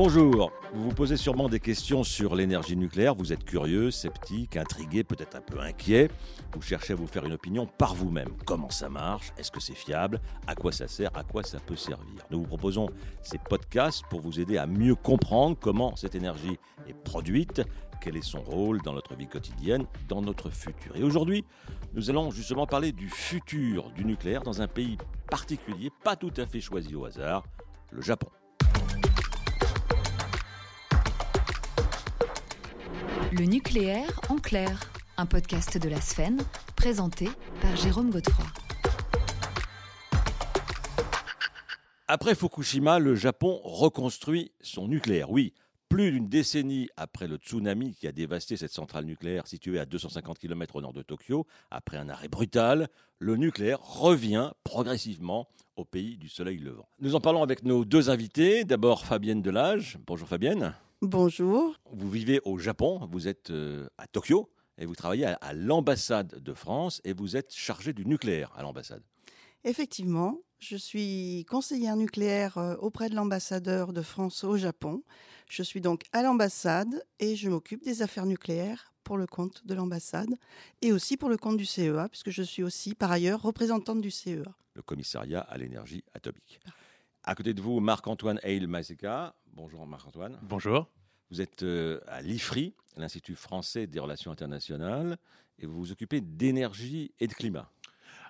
Bonjour, vous vous posez sûrement des questions sur l'énergie nucléaire, vous êtes curieux, sceptique, intrigué, peut-être un peu inquiet. Vous cherchez à vous faire une opinion par vous-même. Comment ça marche? Est-ce que c'est fiable? À quoi ça sert? À quoi ça peut servir? Nous vous proposons ces podcasts pour vous aider à mieux comprendre comment cette énergie est produite, quel est son rôle dans notre vie quotidienne, dans notre futur. Et aujourd'hui, nous allons justement parler du futur du nucléaire dans un pays particulier, pas tout à fait choisi au hasard, le Japon. Le nucléaire en clair, un podcast de la SFEN, présenté par Jérôme Godefroy. Après Fukushima, le Japon reconstruit son nucléaire, oui. Plus d'une décennie après le tsunami qui a dévasté cette centrale nucléaire située à 250 km au nord de Tokyo, après un arrêt brutal, le nucléaire revient progressivement au pays du soleil levant. Nous en parlons avec nos deux invités. D'abord Fabienne Delage. Bonjour Fabienne. Bonjour. Vous vivez au Japon, vous êtes à Tokyo et vous travaillez à l'ambassade de France et vous êtes chargée du nucléaire à l'ambassade. Effectivement, je suis conseillère nucléaire auprès de l'ambassadeur de France au Japon. Je suis donc à l'ambassade et je m'occupe des affaires nucléaires pour le compte de l'ambassade et aussi pour le compte du CEA, puisque je suis aussi par ailleurs représentante du CEA. Le commissariat à l'énergie atomique. À côté de vous, Marc-Antoine Eyl-Mazzega. Bonjour Marc-Antoine. Bonjour. Vous êtes à l'IFRI, l'Institut français des relations internationales, et vous vous occupez d'énergie et de climat.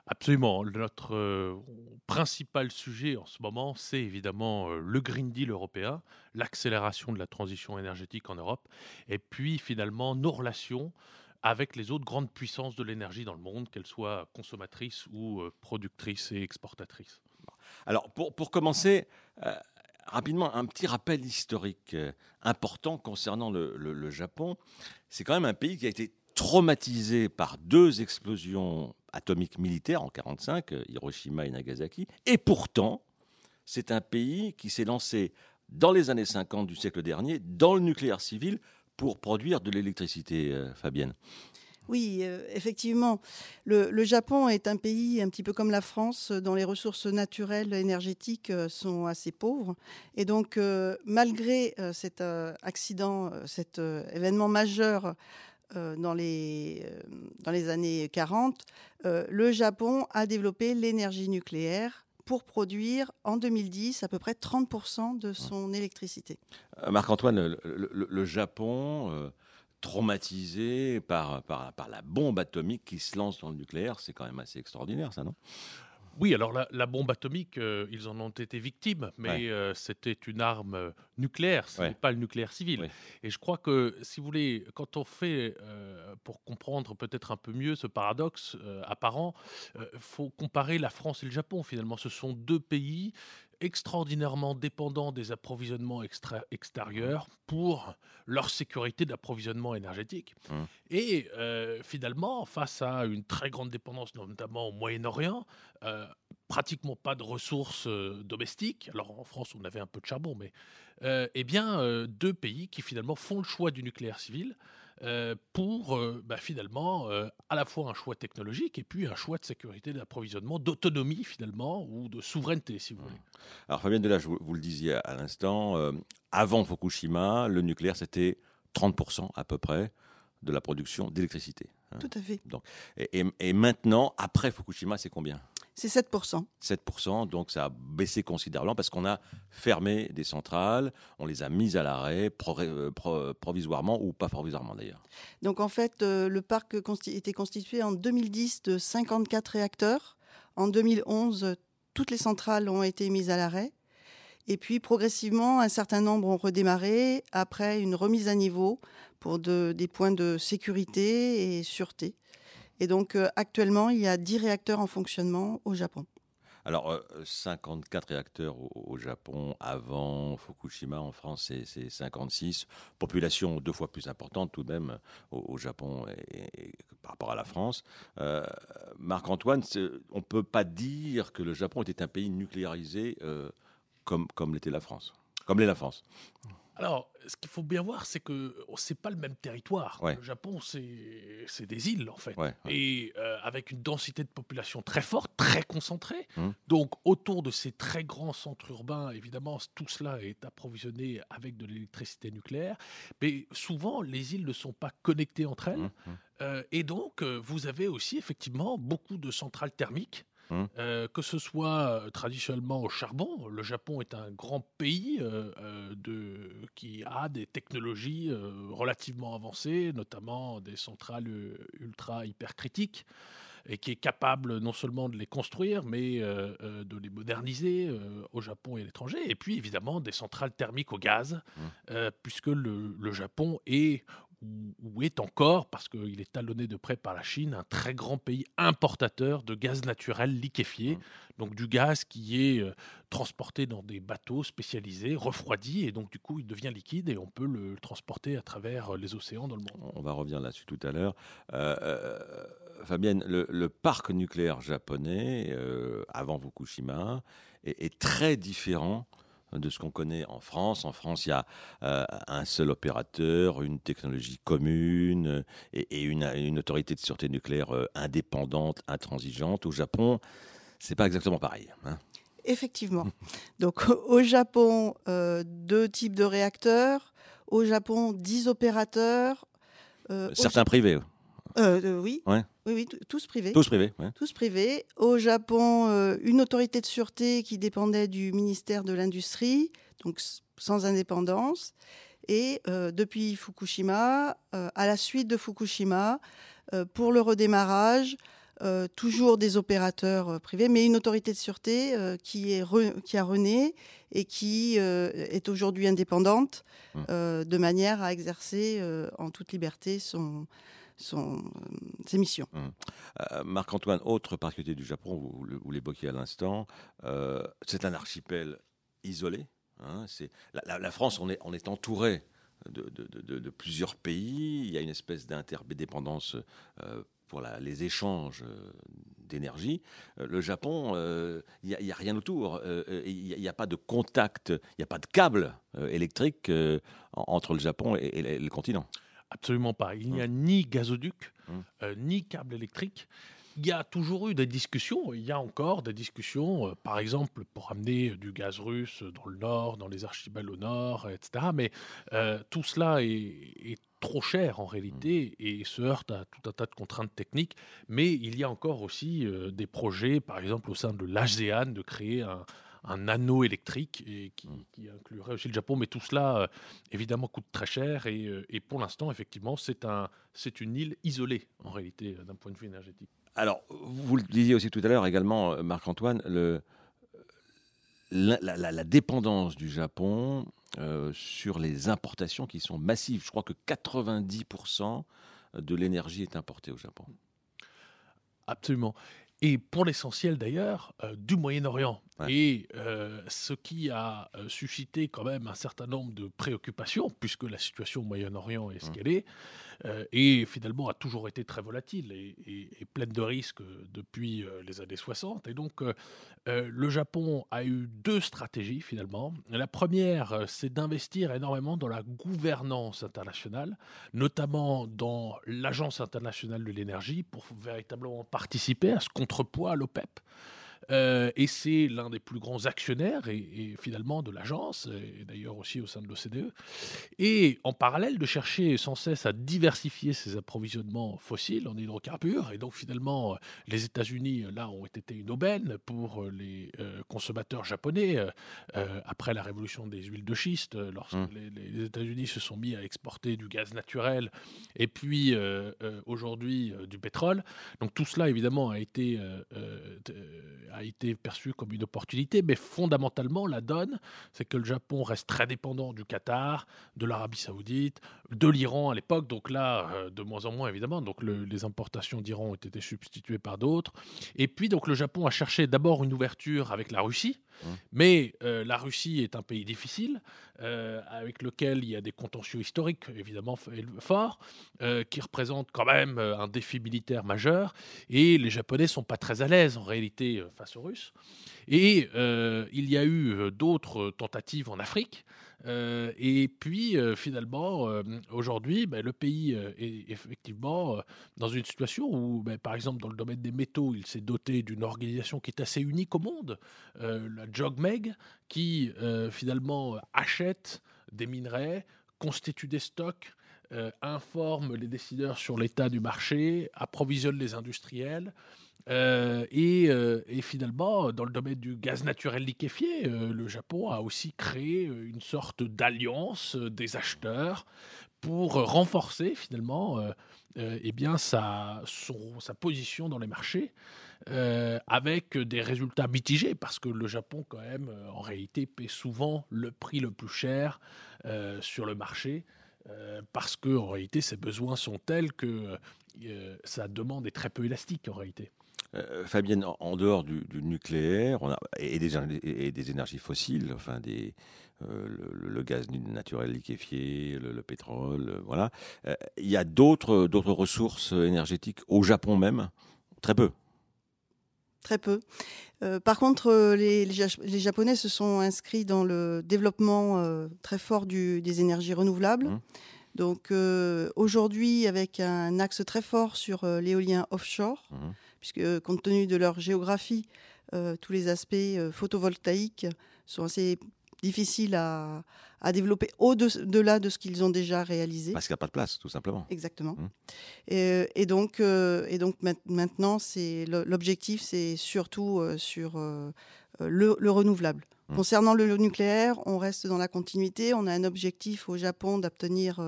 Absolument. Notre principal sujet en ce moment, c'est évidemment le Green Deal européen, l'accélération de la transition énergétique en Europe, et puis finalement nos relations avec les autres grandes puissances de l'énergie dans le monde, qu'elles soient consommatrices ou productrices et exportatrices. Alors pour commencer, rapidement, un petit rappel historique important concernant le Japon. C'est quand même un pays qui a été traumatisé par deux explosions atomiques militaires en 1945, Hiroshima et Nagasaki. Et pourtant, c'est un pays qui s'est lancé dans les années 50 du siècle dernier dans le nucléaire civil pour produire de l'électricité, Fabienne. Oui, effectivement. Le Japon est un pays un petit peu comme la France, dont les ressources naturelles énergétiques sont assez pauvres. Et donc, malgré cet accident, cet événement majeur dans les années 40, le Japon a développé l'énergie nucléaire pour produire en 2010 à peu près 30% de son électricité. Marc-Antoine, le Japon... traumatisé par la bombe atomique qui se lance dans le nucléaire. C'est quand même assez extraordinaire, ça, non? Oui, alors la bombe atomique, ils en ont été victimes, mais c'était une arme nucléaire, ce n'est pas le nucléaire civil. Ouais. Et je crois que, si vous voulez, quand on fait, pour comprendre peut-être un peu mieux ce paradoxe apparent, faut comparer la France et le Japon, finalement. Ce sont deux pays extraordinairement dépendants des approvisionnements extérieurs pour leur sécurité d'approvisionnement énergétique. Et finalement, face à une très grande dépendance, notamment au Moyen-Orient, pratiquement pas de ressources domestiques. Alors en France, on avait un peu de charbon, mais deux pays qui finalement font le choix du nucléaire civil pour finalement à la fois un choix technologique et puis un choix de sécurité d'approvisionnement, d'autonomie finalement, ou de souveraineté, si vous voulez. Alors Fabienne Delage, vous le disiez à l'instant, avant Fukushima, le nucléaire c'était 30% à peu près de la production d'électricité. Hein. Tout à fait. Donc, et maintenant, après Fukushima, c'est combien ? C'est 7%. 7%, donc ça a baissé considérablement parce qu'on a fermé des centrales, on les a mises à l'arrêt provisoirement ou pas provisoirement d'ailleurs. Donc en fait, le parc était constitué en 2010 de 54 réacteurs. En 2011, toutes les centrales ont été mises à l'arrêt. Et puis progressivement, un certain nombre ont redémarré après une remise à niveau pour des points de sécurité et sûreté. Et donc, actuellement, il y a 10 réacteurs en fonctionnement au Japon. Alors, 54 réacteurs au Japon avant Fukushima, en France, c'est 56. Population deux fois plus importante tout de même au Japon et par rapport à la France. Marc-Antoine, on ne peut pas dire que le Japon était un pays nucléarisé comme l'était la France. comme l'est la France. Alors, ce qu'il faut bien voir, c'est que c'est pas le même territoire. Ouais. Le Japon, c'est des îles, en fait. Ouais, ouais. Et avec une densité de population très forte, très concentrée. Mmh. Donc, autour de ces très grands centres urbains, évidemment, tout cela est approvisionné avec de l'électricité nucléaire. Mais souvent, les îles ne sont pas connectées entre elles. Mmh. Et donc, vous avez aussi, effectivement, beaucoup de centrales thermiques. Que ce soit traditionnellement au charbon, le Japon est un grand pays qui a des technologies relativement avancées, notamment des centrales ultra-hypercritiques, et qui est capable non seulement de les construire, mais de les moderniser au Japon et à l'étranger. Et puis évidemment des centrales thermiques au gaz, puisque le Japon est... ou est encore, parce qu'il est talonné de près par la Chine, un très grand pays importateur de gaz naturel liquéfié, donc du gaz qui est transporté dans des bateaux spécialisés, refroidi, et donc du coup il devient liquide et on peut le transporter à travers les océans dans le monde. On va revenir là-dessus tout à l'heure. Fabienne, le parc nucléaire japonais, avant Fukushima, est très différent de ce qu'on connaît en France. En France, il y a un seul opérateur, une technologie commune et une autorité de sûreté nucléaire indépendante, intransigeante. Au Japon, c'est pas exactement pareil, hein. Effectivement. Donc, au Japon, 2 types de réacteurs. Au Japon, 10 opérateurs. Certains privés. Oui. Ouais. Oui, tous privés. Tous privés, ouais. Tous privés. Au Japon, une autorité de sûreté qui dépendait du ministère de l'Industrie, donc sans indépendance. Et depuis Fukushima, à la suite de Fukushima, pour le redémarrage, toujours des opérateurs privés, mais une autorité de sûreté qui a rené et qui est aujourd'hui indépendante, de manière à exercer en toute liberté ses missions. Marc-Antoine, autre particularité du Japon, vous l'évoquiez à l'instant, c'est un archipel isolé. Hein, la France, on est entouré de plusieurs pays. Il y a une espèce d'interdépendance pour les échanges d'énergie. Le Japon, il n'y a rien autour. Il n'y a pas de contact, il n'y a pas de câble électrique entre le Japon et le continent. Absolument pas. Il n'y a ni gazoduc, ni câble électrique. Il y a toujours eu des discussions, il y a encore des discussions, par exemple pour amener du gaz russe dans le nord, dans les archipels au nord, etc. Mais tout cela est trop cher en réalité et se heurte à tout un tas de contraintes techniques. Mais il y a encore aussi des projets, par exemple au sein de l'ASEAN, de créer un anneau électrique et qui inclurait aussi le Japon. Mais tout cela, évidemment, coûte très cher. Et pour l'instant, effectivement, c'est une île isolée, en réalité, d'un point de vue énergétique. Alors, vous le disiez aussi tout à l'heure également, Marc-Antoine, la dépendance du Japon sur les importations qui sont massives. Je crois que 90% de l'énergie est importée au Japon. Absolument. Et pour l'essentiel d'ailleurs, du Moyen-Orient. Ouais. Et ce qui a suscité quand même un certain nombre de préoccupations, puisque la situation au Moyen-Orient est ce qu'elle est, et finalement a toujours été très volatile et pleine de risques depuis les années 60. Et donc le Japon a eu 2 stratégies finalement. La première, c'est d'investir énormément dans la gouvernance internationale, notamment dans l'Agence internationale de l'énergie, pour véritablement participer à ce contrepoids à l'OPEP. Et c'est l'un des plus grands actionnaires et finalement de l'agence, et d'ailleurs aussi au sein de l'OCDE. Et en parallèle de chercher sans cesse à diversifier ses approvisionnements fossiles en hydrocarbures. Et donc finalement, les États-Unis là ont été une aubaine pour les consommateurs japonais après la révolution des huiles de schiste, lorsque les États-Unis se sont mis à exporter du gaz naturel et puis aujourd'hui du pétrole. Donc tout cela évidemment a été perçu comme une opportunité, mais fondamentalement, la donne, c'est que le Japon reste très dépendant du Qatar, de l'Arabie Saoudite, de l'Iran à l'époque, donc là, de moins en moins évidemment, donc les importations d'Iran ont été substituées par d'autres. Et puis, donc, le Japon a cherché d'abord une ouverture avec la Russie, mais la Russie est un pays difficile, avec lequel il y a des contentieux historiques évidemment forts, qui représentent quand même un défi militaire majeur, et les Japonais ne sont pas très à l'aise en réalité face aux Russes. Et il y a eu d'autres tentatives en Afrique. Et puis finalement aujourd'hui le pays est effectivement dans une situation où par exemple dans le domaine des métaux il s'est doté d'une organisation qui est assez unique au monde, la JOGMEC, qui finalement achète des minerais, constitue des stocks, informe les décideurs sur l'état du marché, approvisionne les industriels. Et finalement, dans le domaine du gaz naturel liquéfié, le Japon a aussi créé une sorte d'alliance des acheteurs pour renforcer finalement sa position dans les marchés, avec des résultats mitigés, parce que le Japon quand même, en réalité, paie souvent le prix le plus cher sur le marché, parce que en réalité, ses besoins sont tels que sa demande est très peu élastique en réalité. Fabienne, en dehors du nucléaire et des énergies fossiles, enfin le gaz naturel liquéfié, le pétrole, voilà, il y a d'autres ressources énergétiques au Japon même? Très peu. Très peu. Par contre, les Japonais se sont inscrits dans le développement très fort des énergies renouvelables. Donc aujourd'hui, avec un axe très fort sur l'éolien offshore, puisque compte tenu de leur géographie, tous les aspects photovoltaïques sont assez difficiles à développer au-delà de ce qu'ils ont déjà réalisé. Parce qu'il n'y a pas de place, tout simplement. Exactement. Et donc maintenant, l'objectif, c'est surtout sur le renouvelable. Concernant le nucléaire, on reste dans la continuité. On a un objectif au Japon d'obtenir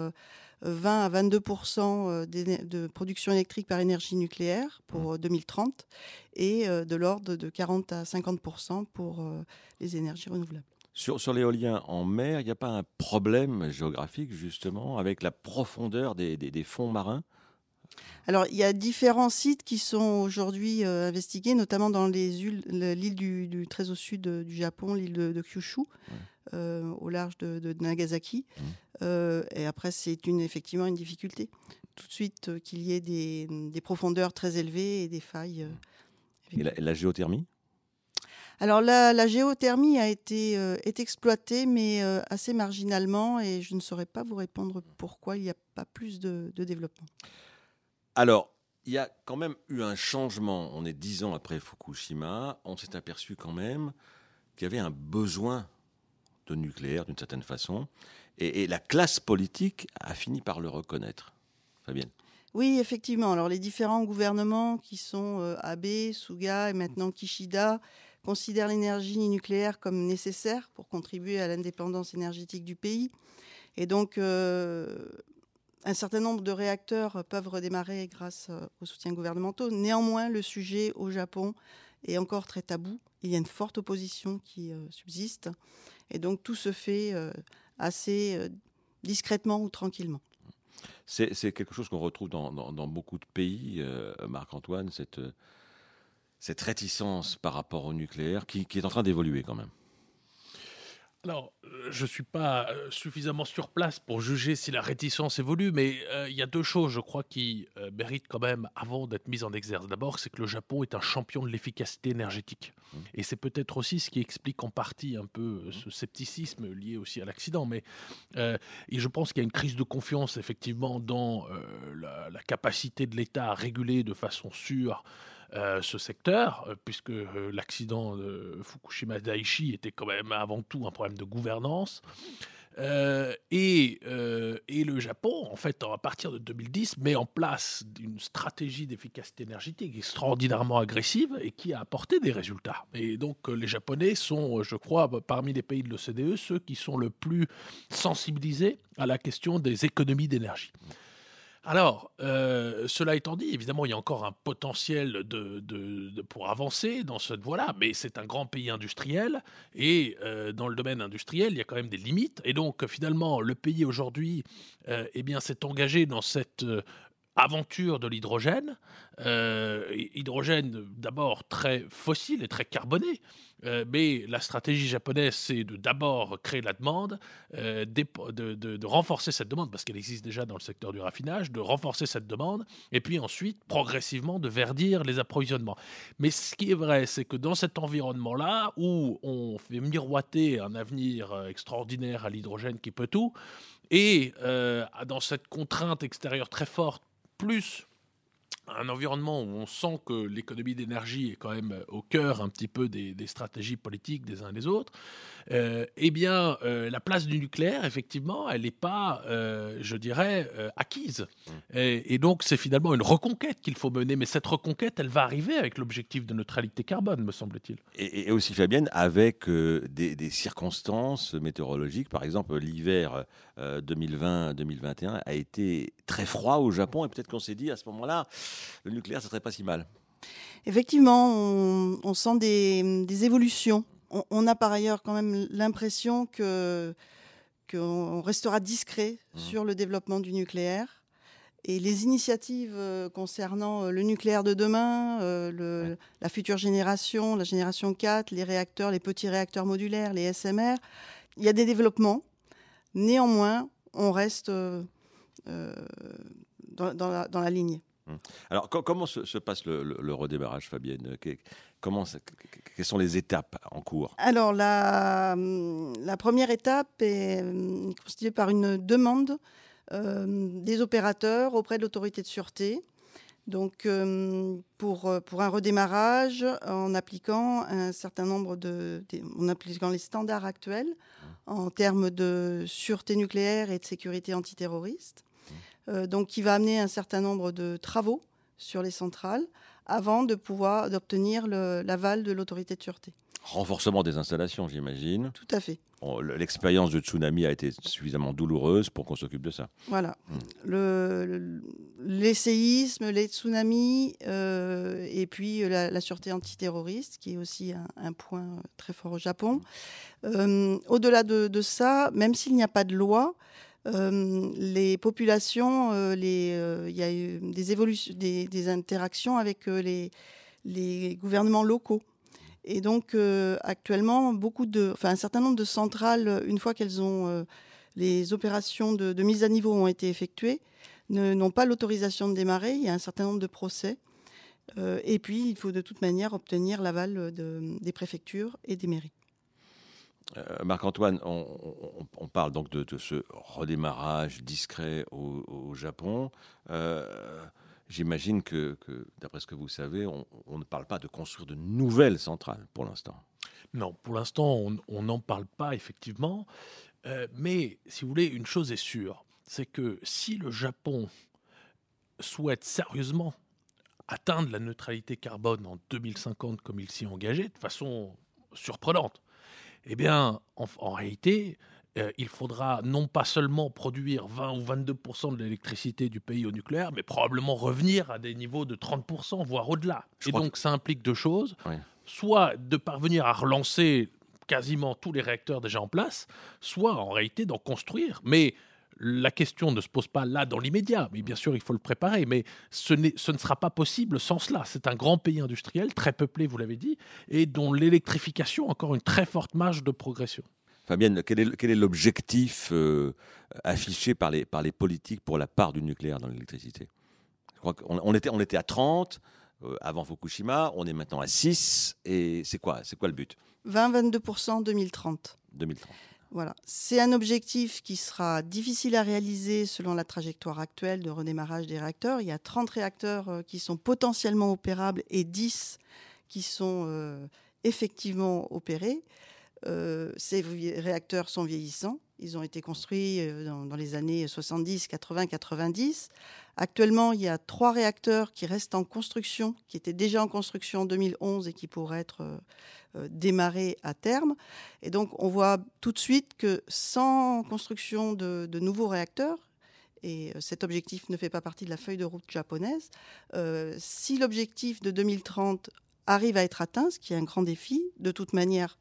20 à 22% de production électrique par énergie nucléaire pour 2030 et de l'ordre de 40 à 50% pour les énergies renouvelables. Sur l'éolien en mer, il n'y a pas un problème géographique justement avec la profondeur des fonds marins ? Alors, il y a différents sites qui sont aujourd'hui investigués, notamment dans l'île du très au sud du Japon, l'île de Kyushu, au large de Nagasaki. Et après, c'est effectivement une difficulté. Tout de suite, qu'il y ait des profondeurs très élevées et des failles. Et la géothermie ? Alors, la géothermie est exploitée, mais assez marginalement. Et je ne saurais pas vous répondre pourquoi il n'y a pas plus de développement. Alors, il y a quand même eu un changement. On est 10 ans après Fukushima. On s'est aperçu quand même qu'il y avait un besoin de nucléaire, d'une certaine façon. Et la classe politique a fini par le reconnaître. Fabienne ? Oui, effectivement. Alors, les différents gouvernements qui sont Abe, Suga et maintenant Kishida considèrent l'énergie nucléaire comme nécessaire pour contribuer à l'indépendance énergétique du pays. Et donc... un certain nombre de réacteurs peuvent redémarrer grâce aux soutiens gouvernementaux. Néanmoins, le sujet au Japon est encore très tabou. Il y a une forte opposition qui subsiste. Et donc, tout se fait assez discrètement ou tranquillement. C'est quelque chose qu'on retrouve dans beaucoup de pays, Marc-Antoine, cette réticence par rapport au nucléaire qui est en train d'évoluer quand même. Alors, je ne suis pas suffisamment sur place pour juger si la réticence évolue, mais il y a deux choses, je crois, qui méritent quand même avant d'être mises en exergue. D'abord, c'est que le Japon est un champion de l'efficacité énergétique. Et c'est peut-être aussi ce qui explique en partie un peu ce scepticisme lié aussi à l'accident. Mais je pense qu'il y a une crise de confiance, effectivement, dans la capacité de l'État à réguler de façon sûre ce secteur, puisque l'accident de Fukushima Daiichi était quand même avant tout un problème de gouvernance. Et le Japon, en fait, à partir de 2010, met en place une stratégie d'efficacité énergétique extraordinairement agressive et qui a apporté des résultats. Et donc, les Japonais sont, je crois, parmi les pays de l'OCDE, ceux qui sont le plus sensibilisés à la question des économies d'énergie. Alors, cela étant dit, évidemment, il y a encore un potentiel pour avancer dans cette voie-là, mais c'est un grand pays industriel et dans le domaine industriel, il y a quand même des limites. Et donc, finalement, le pays aujourd'hui s'est engagé dans cette aventure de l'hydrogène, hydrogène d'abord très fossile et très carboné, mais la stratégie japonaise, c'est de d'abord créer la demande, de renforcer cette demande, parce qu'elle existe déjà dans le secteur du raffinage, de renforcer cette demande, et puis ensuite, progressivement, de verdir les approvisionnements. Mais ce qui est vrai, c'est que dans cet environnement-là, où on fait miroiter un avenir extraordinaire à l'hydrogène qui peut tout, et dans cette contrainte extérieure très forte, plus un environnement où on sent que l'économie d'énergie est quand même au cœur un petit peu des stratégies politiques des uns et des autres, la place du nucléaire, effectivement, elle n'est pas, acquise. Et donc, c'est finalement une reconquête qu'il faut mener. Mais cette reconquête, elle va arriver avec l'objectif de neutralité carbone, me semble-t-il. Et aussi, Fabienne, avec des circonstances météorologiques. Par exemple, l'hiver 2020-2021 a été très froid au Japon. Et peut-être qu'on s'est dit, à ce moment-là, le nucléaire, ça ne serait pas si mal. Effectivement, on sent des évolutions. On a par ailleurs quand même l'impression qu'on restera discret sur le développement du nucléaire. Et les initiatives concernant le nucléaire de demain, la future génération, la génération 4, les réacteurs, les petits réacteurs modulaires, les SMR, il y a des développements. Néanmoins, on reste dans la ligne. Alors, comment se passe le redémarrage, Fabienne ? Quelles sont les étapes en cours ? Alors, la première étape est constituée par une demande des opérateurs auprès de l'autorité de sûreté. Donc, pour un redémarrage, en appliquant un certain nombre en appliquant les standards actuels en termes de sûreté nucléaire et de sécurité antiterroriste. Donc, qui va amener un certain nombre de travaux sur les centrales avant de pouvoir obtenir l'aval de l'autorité de sûreté. Renforcement des installations, j'imagine. Tout à fait. L'expérience de tsunami a été suffisamment douloureuse pour qu'on s'occupe de ça. Voilà. Les séismes, les tsunamis et puis la sûreté antiterroriste, qui est aussi un point très fort au Japon. Au-delà de ça, même s'il n'y a pas de loi, les populations, y a eu des évolutions, des interactions avec les gouvernements locaux. Et donc, actuellement, un certain nombre de centrales, une fois qu'elles ont les opérations de mise à niveau ont été effectuées, n'ont pas l'autorisation de démarrer. Il y a un certain nombre de procès. Et puis, il faut de toute manière obtenir l'aval des préfectures et des mairies. Marc-Antoine, on parle donc de ce redémarrage discret au Japon. J'imagine que, d'après ce que vous savez, on ne parle pas de construire de nouvelles centrales pour l'instant. Non, pour l'instant, on n'en parle pas, effectivement. Mais, si vous voulez, une chose est sûre, c'est que si le Japon souhaite sérieusement atteindre la neutralité carbone en 2050 comme il s'y est engagé, de façon surprenante, eh bien, en réalité, il faudra non pas seulement produire 20 ou 22% de l'électricité du pays au nucléaire, mais probablement revenir à des niveaux de 30%, voire au-delà. Donc, ça implique deux choses. Oui. Soit de parvenir à relancer quasiment tous les réacteurs déjà en place, soit en réalité d'en construire. Mais la question ne se pose pas là dans l'immédiat, mais bien sûr il faut le préparer, mais ce ne sera pas possible sans cela. C'est un grand pays industriel, très peuplé, vous l'avez dit, et dont l'électrification a encore une très forte marge de progression. Fabienne, quel est l'objectif affiché par les politiques pour la part du nucléaire dans l'électricité ? Je crois qu'on était à 30 avant Fukushima, on est maintenant à 6, et c'est quoi le but ? 20-22% en 2030. 2030. Voilà. C'est un objectif qui sera difficile à réaliser selon la trajectoire actuelle de redémarrage des réacteurs. Il y a 30 réacteurs qui sont potentiellement opérables et 10 qui sont effectivement opérés. Ces réacteurs sont vieillissants. Ils ont été construits dans les années 70, 80, 90. Actuellement, il y a 3 réacteurs qui restent en construction, qui étaient déjà en construction en 2011 et qui pourraient être démarrés à terme. Et donc, on voit tout de suite que sans construction de nouveaux réacteurs, et cet objectif ne fait pas partie de la feuille de route japonaise, si l'objectif de 2030 arrive à être atteint, ce qui est un grand défi, de toute manière,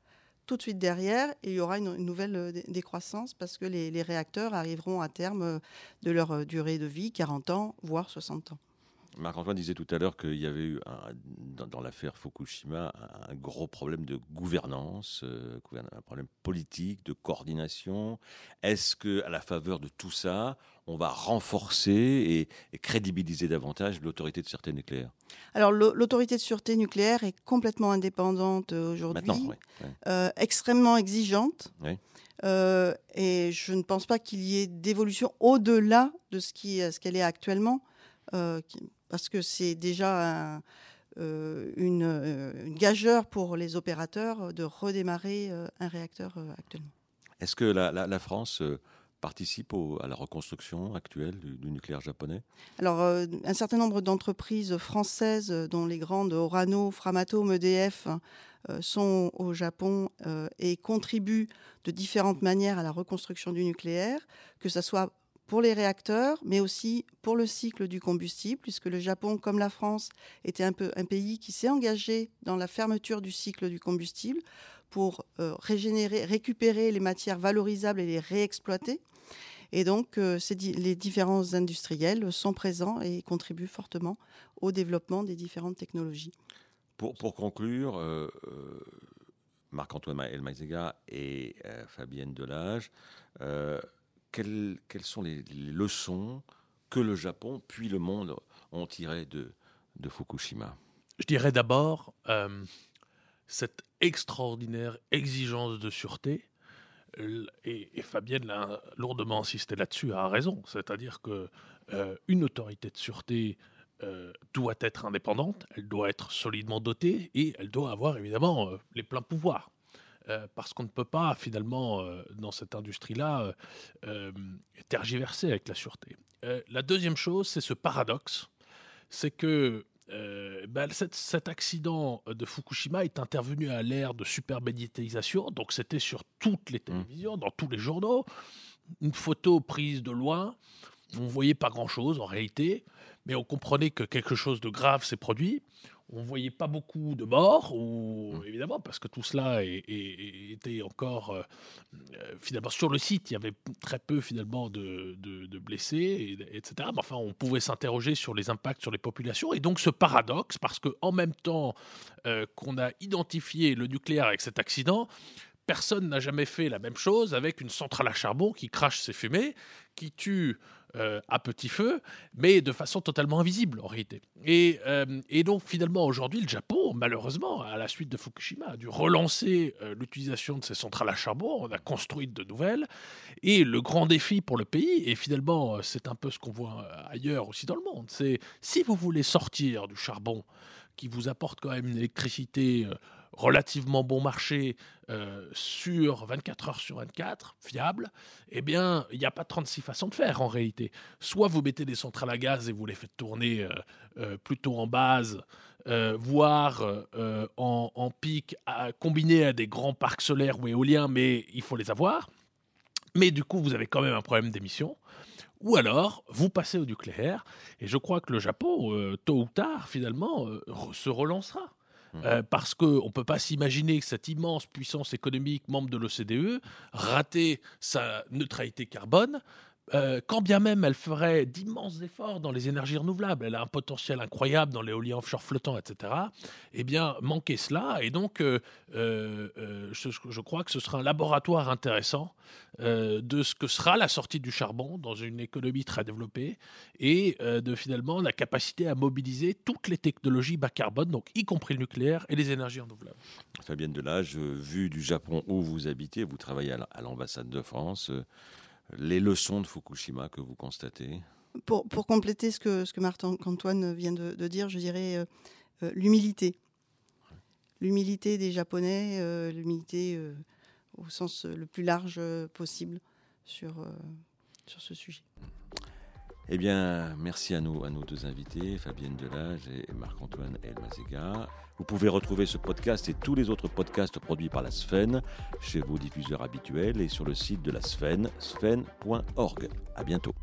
tout de suite derrière, il y aura une nouvelle décroissance parce que les réacteurs arriveront à terme de leur durée de vie, 40 ans, voire 60 ans. Marc-Antoine disait tout à l'heure qu'il y avait eu, dans l'affaire Fukushima, un gros problème de gouvernance, un problème politique, de coordination. Est-ce qu'à la faveur de tout ça, on va renforcer et crédibiliser davantage l'autorité de sûreté nucléaire? Alors, l'autorité de sûreté nucléaire est complètement indépendante aujourd'hui, extrêmement exigeante. Oui. Et je ne pense pas qu'il y ait d'évolution au-delà de ce qu'elle est actuellement. Parce que c'est déjà une gageure pour les opérateurs de redémarrer un réacteur actuellement. Est-ce que la France participe à la reconstruction actuelle du nucléaire japonais? Alors, un certain nombre d'entreprises françaises, dont les grandes Orano, Framatome, EDF, sont au Japon et contribuent de différentes manières à la reconstruction du nucléaire, que ce soit pour les réacteurs, mais aussi pour le cycle du combustible, puisque le Japon, comme la France, était un pays qui s'est engagé dans la fermeture du cycle du combustible pour récupérer les matières valorisables et les réexploiter. Et donc, les différents industriels sont présents et contribuent fortement au développement des différentes technologies. Pour conclure, Marc-Antoine Eyl-Mazzega et Fabienne Delage, quelles sont les leçons que le Japon puis le monde ont tirées de Fukushima? Je dirais d'abord cette extraordinaire exigence de sûreté, et Fabienne l'a lourdement insisté là-dessus, à raison, c'est-à-dire qu'une autorité de sûreté doit être indépendante, elle doit être solidement dotée et elle doit avoir évidemment les pleins pouvoirs. Parce qu'on ne peut pas, finalement, dans cette industrie-là, tergiverser avec la sûreté. La deuxième chose, c'est ce paradoxe. C'est que cet accident de Fukushima est intervenu à l'ère de supermédiatisation. Donc, c'était sur toutes les télévisions, dans tous les journaux. Une photo prise de loin. On ne voyait pas grand-chose, en réalité. Mais on comprenait que quelque chose de grave s'est produit. On ne voyait pas beaucoup de morts, évidemment, parce que tout cela était encore... finalement, sur le site, il y avait très peu finalement, de blessés, etc. Mais enfin, on pouvait s'interroger sur les impacts sur les populations. Et donc, ce paradoxe, parce qu'en même temps qu'on a identifié le nucléaire avec cet accident, personne n'a jamais fait la même chose avec une centrale à charbon qui crache ses fumées, qui tue... à petit feu, mais de façon totalement invisible en réalité. Et donc finalement aujourd'hui, le Japon, malheureusement, à la suite de Fukushima, a dû relancer l'utilisation de ces centrales à charbon, on a construit de nouvelles, et le grand défi pour le pays, et finalement c'est un peu ce qu'on voit ailleurs aussi dans le monde, c'est si vous voulez sortir du charbon qui vous apporte quand même une électricité relativement bon marché sur 24 heures sur 24, fiable, eh bien, il n'y a pas 36 façons de faire en réalité. Soit vous mettez des centrales à gaz et vous les faites tourner plutôt en base, voire en pic, combiné à des grands parcs solaires ou éoliens, mais il faut les avoir. Mais du coup, vous avez quand même un problème d'émission. Ou alors, vous passez au nucléaire. Et je crois que le Japon, tôt ou tard, finalement, se relancera. Parce qu'on ne peut pas s'imaginer que cette immense puissance économique, membre de l'OCDE, raté sa neutralité carbone, quand bien même elle ferait d'immenses efforts dans les énergies renouvelables, elle a un potentiel incroyable dans l'éolien offshore flottant, etc., eh bien, manquer cela. Et donc, je crois que ce sera un laboratoire intéressant de ce que sera la sortie du charbon dans une économie très développée et de finalement la capacité à mobiliser toutes les technologies bas carbone, donc y compris le nucléaire et les énergies renouvelables. Fabienne Delage, vue du Japon où vous habitez, vous travaillez à l'ambassade de France, les leçons de Fukushima que vous constatez? Pour compléter ce que Marc-Antoine vient de dire, je dirais l'humilité. L'humilité des Japonais, l'humilité au sens le plus large possible sur ce sujet. Eh bien, merci à nos deux invités, Fabienne Delage et Marc-Antoine Eyl-Mazzega. Vous pouvez retrouver ce podcast et tous les autres podcasts produits par la SFEN chez vos diffuseurs habituels et sur le site de la SFEN, sfen.org. À bientôt.